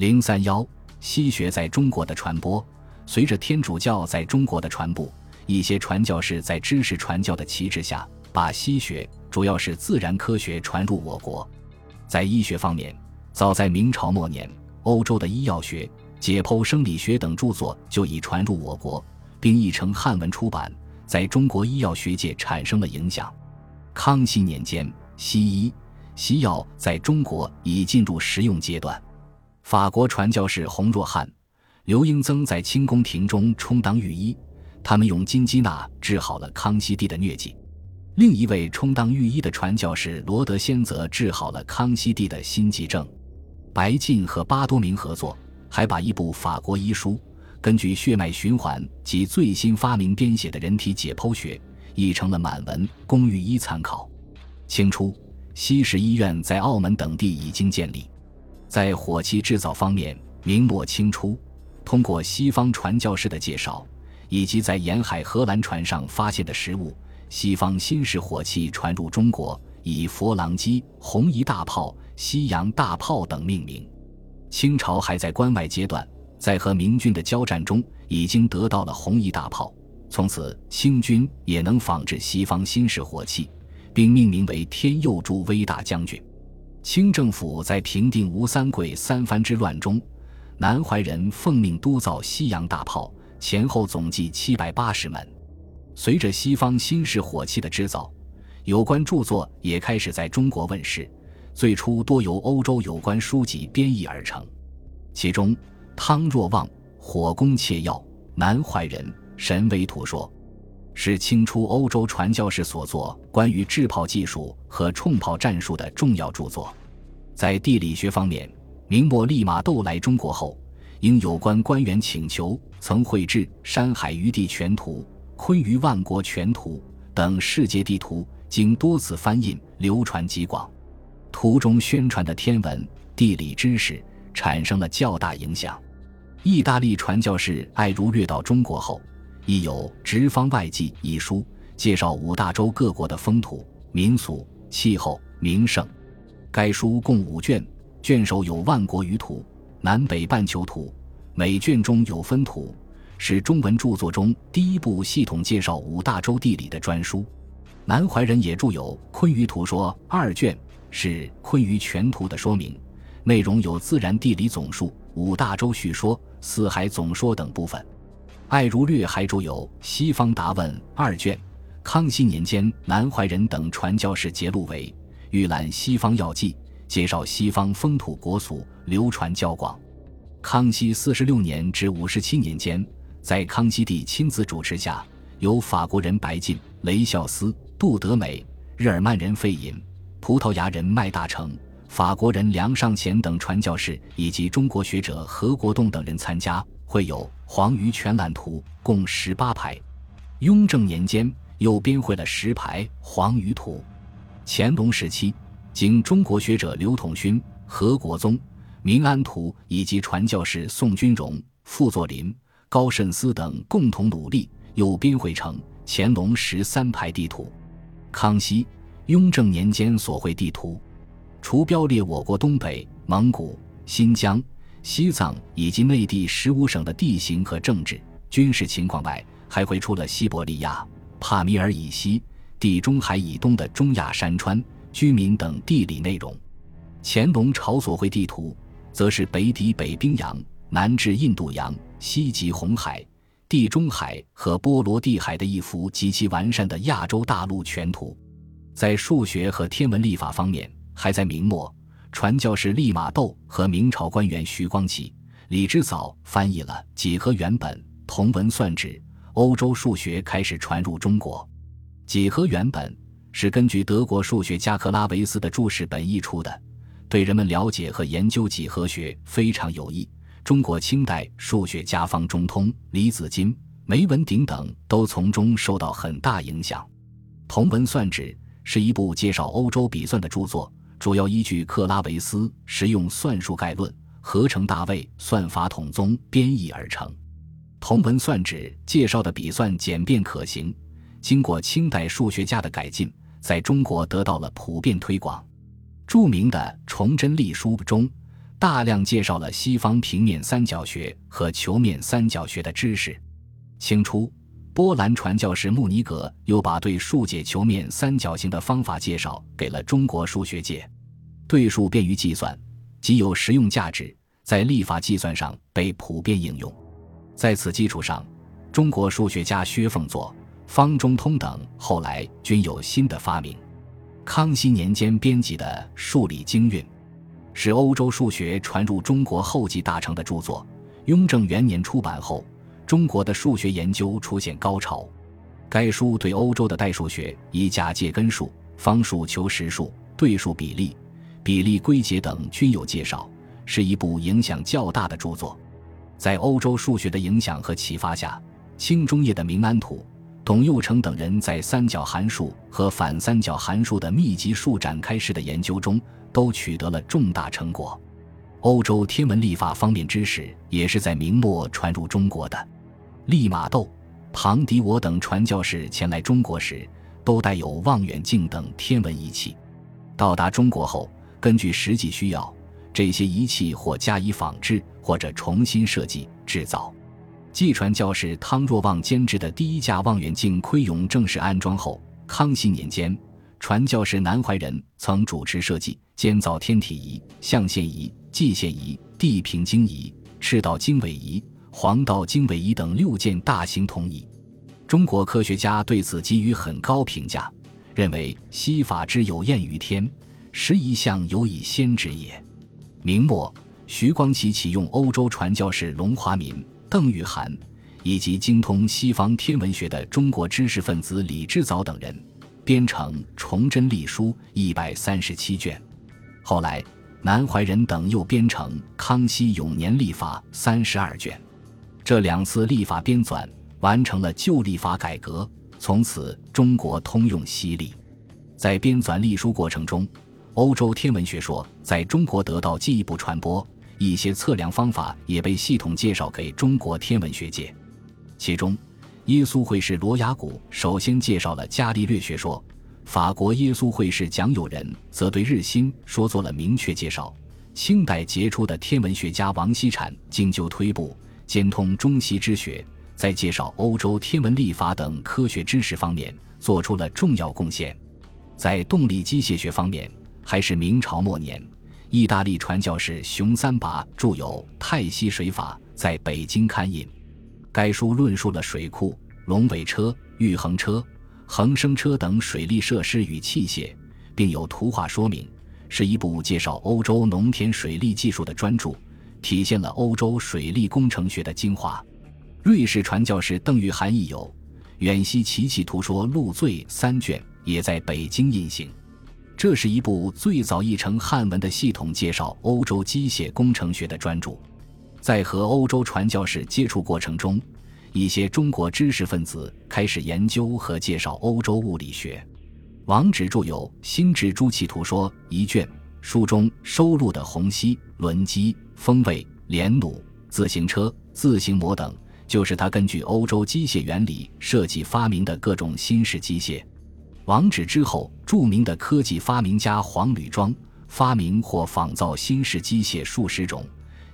031西学在中国的传播。随着天主教在中国的传播，一些传教士在知识传教的旗帜下，把西学，主要是自然科学传入我国。在医学方面，早在明朝末年，欧洲的医药学、解剖生理学等著作就已传入我国，并译成汉文出版，在中国医药学界产生了影响。康熙年间，西医、西药在中国已进入实用阶段。法国传教士洪若翰、刘英增在清宫廷中充当御医，他们用金鸡纳治好了康熙帝的疟疾。另一位充当御医的传教士罗德先则治好了康熙帝的心悸症。白晋和巴多明合作，还把一部法国医书，根据血脉循环及最新发明编写的人体解剖学，译成了满文，供御医参考。清初，西式医院在澳门等地已经建立。在火器制造方面，明末清初，通过西方传教士的介绍，以及在沿海荷兰船上发现的食物，西方新式火器传入中国，以佛郎机、红夷大炮、西洋大炮等命名。清朝还在关外阶段，在和明军的交战中已经得到了红夷大炮，从此清军也能仿制西方新式火器，并命名为天佑助威大将军。清政府在平定吴三桂三藩之乱中，南怀仁奉命督造西洋大炮，前后总计780门。随着西方新式火器的制造，有关著作也开始在中国问世，最初多由欧洲有关书籍编译而成。其中汤若望、火攻切要、南怀仁、神威图说，是清初欧洲传教士所作关于制炮技术和冲炮战术的重要著作。在地理学方面，明末利玛窦来中国后，应有关官员请求，曾绘制《山海余地全图》、《昆于万国全图》等世界地图，经多次翻印，流传极广，图中宣传的天文、地理知识产生了较大影响。意大利传教士艾如略到中国后，亦有《直方外记》一书，介绍5大洲各国的风土、民俗、气候、名胜。该书共5卷，卷首有万国余图、南北半球图，每卷中有分图，是中文著作中第一部系统介绍5大洲地理的专书。南怀仁也著有《昆于图说》2卷，是《昆于全图》的说明，内容有自然地理总述、5大洲叙说、4海总说等部分。艾如略还著有《西方答问》2卷。康熙年间，南怀仁等传教士节录为《预览西方要记》，介绍西方风土国俗，流传较广。康熙46年至57年间，在康熙帝亲自主持下，由法国人白晋、雷孝斯、杜德美、日耳曼人费隐、葡萄牙人麦大成、法国人梁尚贤等传教士，以及中国学者何国栋等人参加，会有黄鱼全览图，共18排。雍正年间又编绘了10排黄鱼图。乾隆时期，经中国学者刘统勋、何国宗、明安图以及传教士宋君荣、傅作霖、高慎思等共同努力，又编绘成乾隆13排地图。康熙、雍正年间所绘地图，除标列我国东北、蒙古、新疆、西藏以及内地15省的地形和政治、军事情况外，还绘出了西伯利亚、帕米尔以西、地中海以东的中亚山川、居民等地理内容。乾隆朝所绘地图，则是北抵北冰洋，南至印度洋，西及红海、地中海和波罗的海的一幅极其完善的亚洲大陆全图。在数学和天文历法方面，还在明末，传教士利玛窦和明朝官员徐光启、李之藻翻译了《几何原本》《同文算指》，欧洲数学开始传入中国。《几何原本》是根据德国数学家克拉维斯的注释本译出的，对人们了解和研究几何学非常有益。中国清代数学家方中通、李子金、梅文鼎等都从中受到很大影响。《同文算指》是一部介绍欧洲笔算的著作，主要依据克拉维斯实用算术概论、合成大卫算法统宗编译而成。《同文算指》介绍的笔算简便可行，经过清代数学家的改进，在中国得到了普遍推广。著名的崇祯历书中，大量介绍了西方平面三角学和球面三角学的知识。清初，波兰传教士穆尼格又把对数解球面三角形的方法介绍给了中国数学界。对数便于计算，极有实用价值，在历法计算上被普遍应用。在此基础上，中国数学家薛凤作、方中通等后来均有新的发明。康熙年间编辑的《数理经韵》是欧洲数学传入中国后继大成的著作。雍正元年出版后，中国的数学研究出现高潮。该书对欧洲的代数学以假借根数、方数求实数、对数比例、比例归结等均有介绍，是一部影响较大的著作。在欧洲数学的影响和启发下，清中叶的明安图、董幼成等人在三角函数和反三角函数的密集数展开式的研究中都取得了重大成果。欧洲天文历法方面知识也是在明末传入中国的。利玛窦、庞迪我等传教士前来中国时，都带有望远镜等天文仪器。到达中国后，根据实际需要，这些仪器或加以仿制，或者重新设计制造。继传教士汤若望监制的第一架望远镜窥俑正式安装后，康熙年间，传教士南怀仁曾主持设计、监造天体仪、象限仪、季线仪、地平经仪、赤道经纬仪、黄道经纬仪等6件大型铜仪。中国科学家对此给予很高评价，认为西法之有验于天，时一向有以先知也。明末，徐光启启用欧洲传教士龙华民、邓玉涵以及精通西方天文学的中国知识分子李志藻等人，编成《崇祯历书》137卷。后来，南怀仁等又编成《康熙永年历法》32卷。这2次历法编纂完成了旧历法改革，从此中国通用西历。在编纂历书过程中，欧洲天文学说在中国得到进一步传播，一些测量方法也被系统介绍给中国天文学界。其中，耶稣会士罗雅谷首先介绍了伽利略学说，法国耶稣会士蒋友仁则对日心说做了明确介绍。清代杰出的天文学家王锡禅经究推步，兼通中西之学，在介绍欧洲天文历法等科学知识方面做出了重要贡献。在动力机械学方面，还是明朝末年，意大利传教士熊三拔著有《泰西水法》，在北京刊印。该书论述了水库、龙尾车、玉衡车、恒生车等水利设施与器械，并有图画说明，是一部介绍欧洲农田水利技术的专著，体现了欧洲水利工程学的精华。瑞士传教士邓玉涵亦有《远西奇器图说录罪》3卷，也在北京印行。这是一部最早译成汉文的系统介绍欧洲机械工程学的专著。在和欧洲传教士接触过程中，一些中国知识分子开始研究和介绍欧洲物理学。王芷著有《新制诸器图说》1卷，书中收录的虹吸、轮机、风位、连弩、自行车、自行模等，就是他根据欧洲机械原理设计发明的各种新式机械。王芷之后，著名的科技发明家黄履庄发明或仿造新式机械数十种，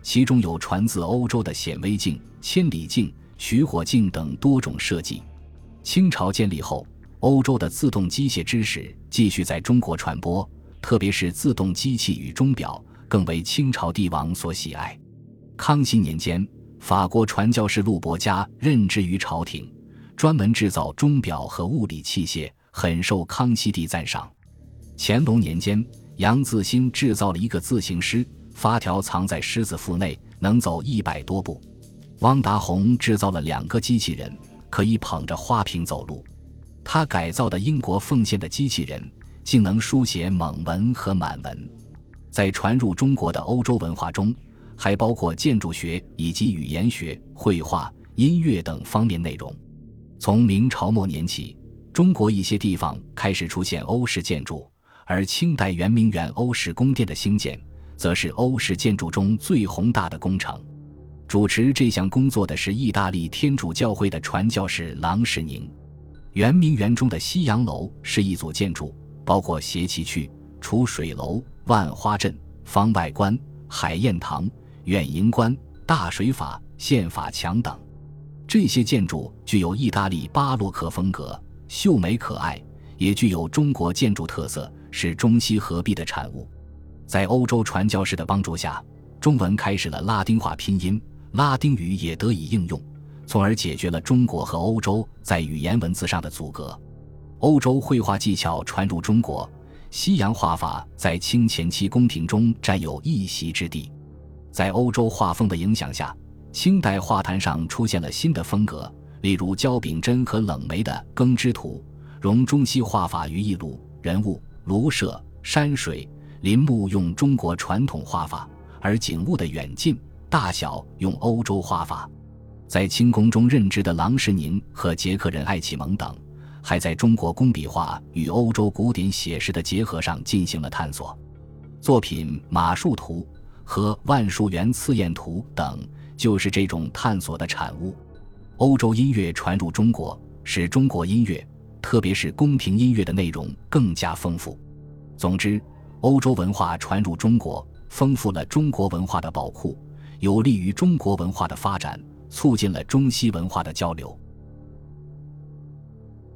其中有传自欧洲的显微镜、千里镜、取火镜等多种设计。清朝建立后，欧洲的自动机械知识继续在中国传播，特别是自动机器与钟表更为清朝帝王所喜爱。康熙年间，法国传教士陆伯嘉任职于朝廷，专门制造钟表和物理器械，很受康熙帝赞赏。乾隆年间，杨自新制造了一个自行狮，发条藏在狮子腹内，能走100多步。汪达宏制造了2个机器人，可以捧着花瓶走路。他改造的英国奉献的机器人，竟能书写蒙文和满文。在传入中国的欧洲文化中，还包括建筑学以及语言学、绘画、音乐等方面内容。从明朝末年起，中国一些地方开始出现欧式建筑，而清代圆明园欧式宫殿的兴建，则是欧式建筑中最宏大的工程。主持这项工作的是意大利天主教会的传教士郎世宁。圆明园中的西洋楼是一组建筑，包括斜旗渠、储水楼、万花阵、方外观、海晏堂、远迎观、大水法、宪法墙等。这些建筑具有意大利巴洛克风格，秀美可爱，也具有中国建筑特色，是中西合璧的产物。在欧洲传教士的帮助下，中文开始了拉丁化拼音，拉丁语也得以应用，从而解决了中国和欧洲在语言文字上的阻隔。欧洲绘画技巧传入中国，西洋画法在清前期宫廷中占有一席之地。在欧洲画风的影响下，清代画坛上出现了新的风格，例如焦秉贞和冷梅的《耕织图》，融中西画法于一炉，人物、庐舍、山水、林木用中国传统画法，而景物的远近、大小用欧洲画法。在清宫中任职的郎世宁和捷克人艾启蒙等，还在中国工笔画与欧洲古典写实的结合上进行了探索。作品《马术图》和《万树园刺燕图》等就是这种探索的产物。欧洲音乐传入中国，使中国音乐，特别是宫廷音乐的内容更加丰富。总之，欧洲文化传入中国，丰富了中国文化的宝库，有利于中国文化的发展，促进了中西文化的交流。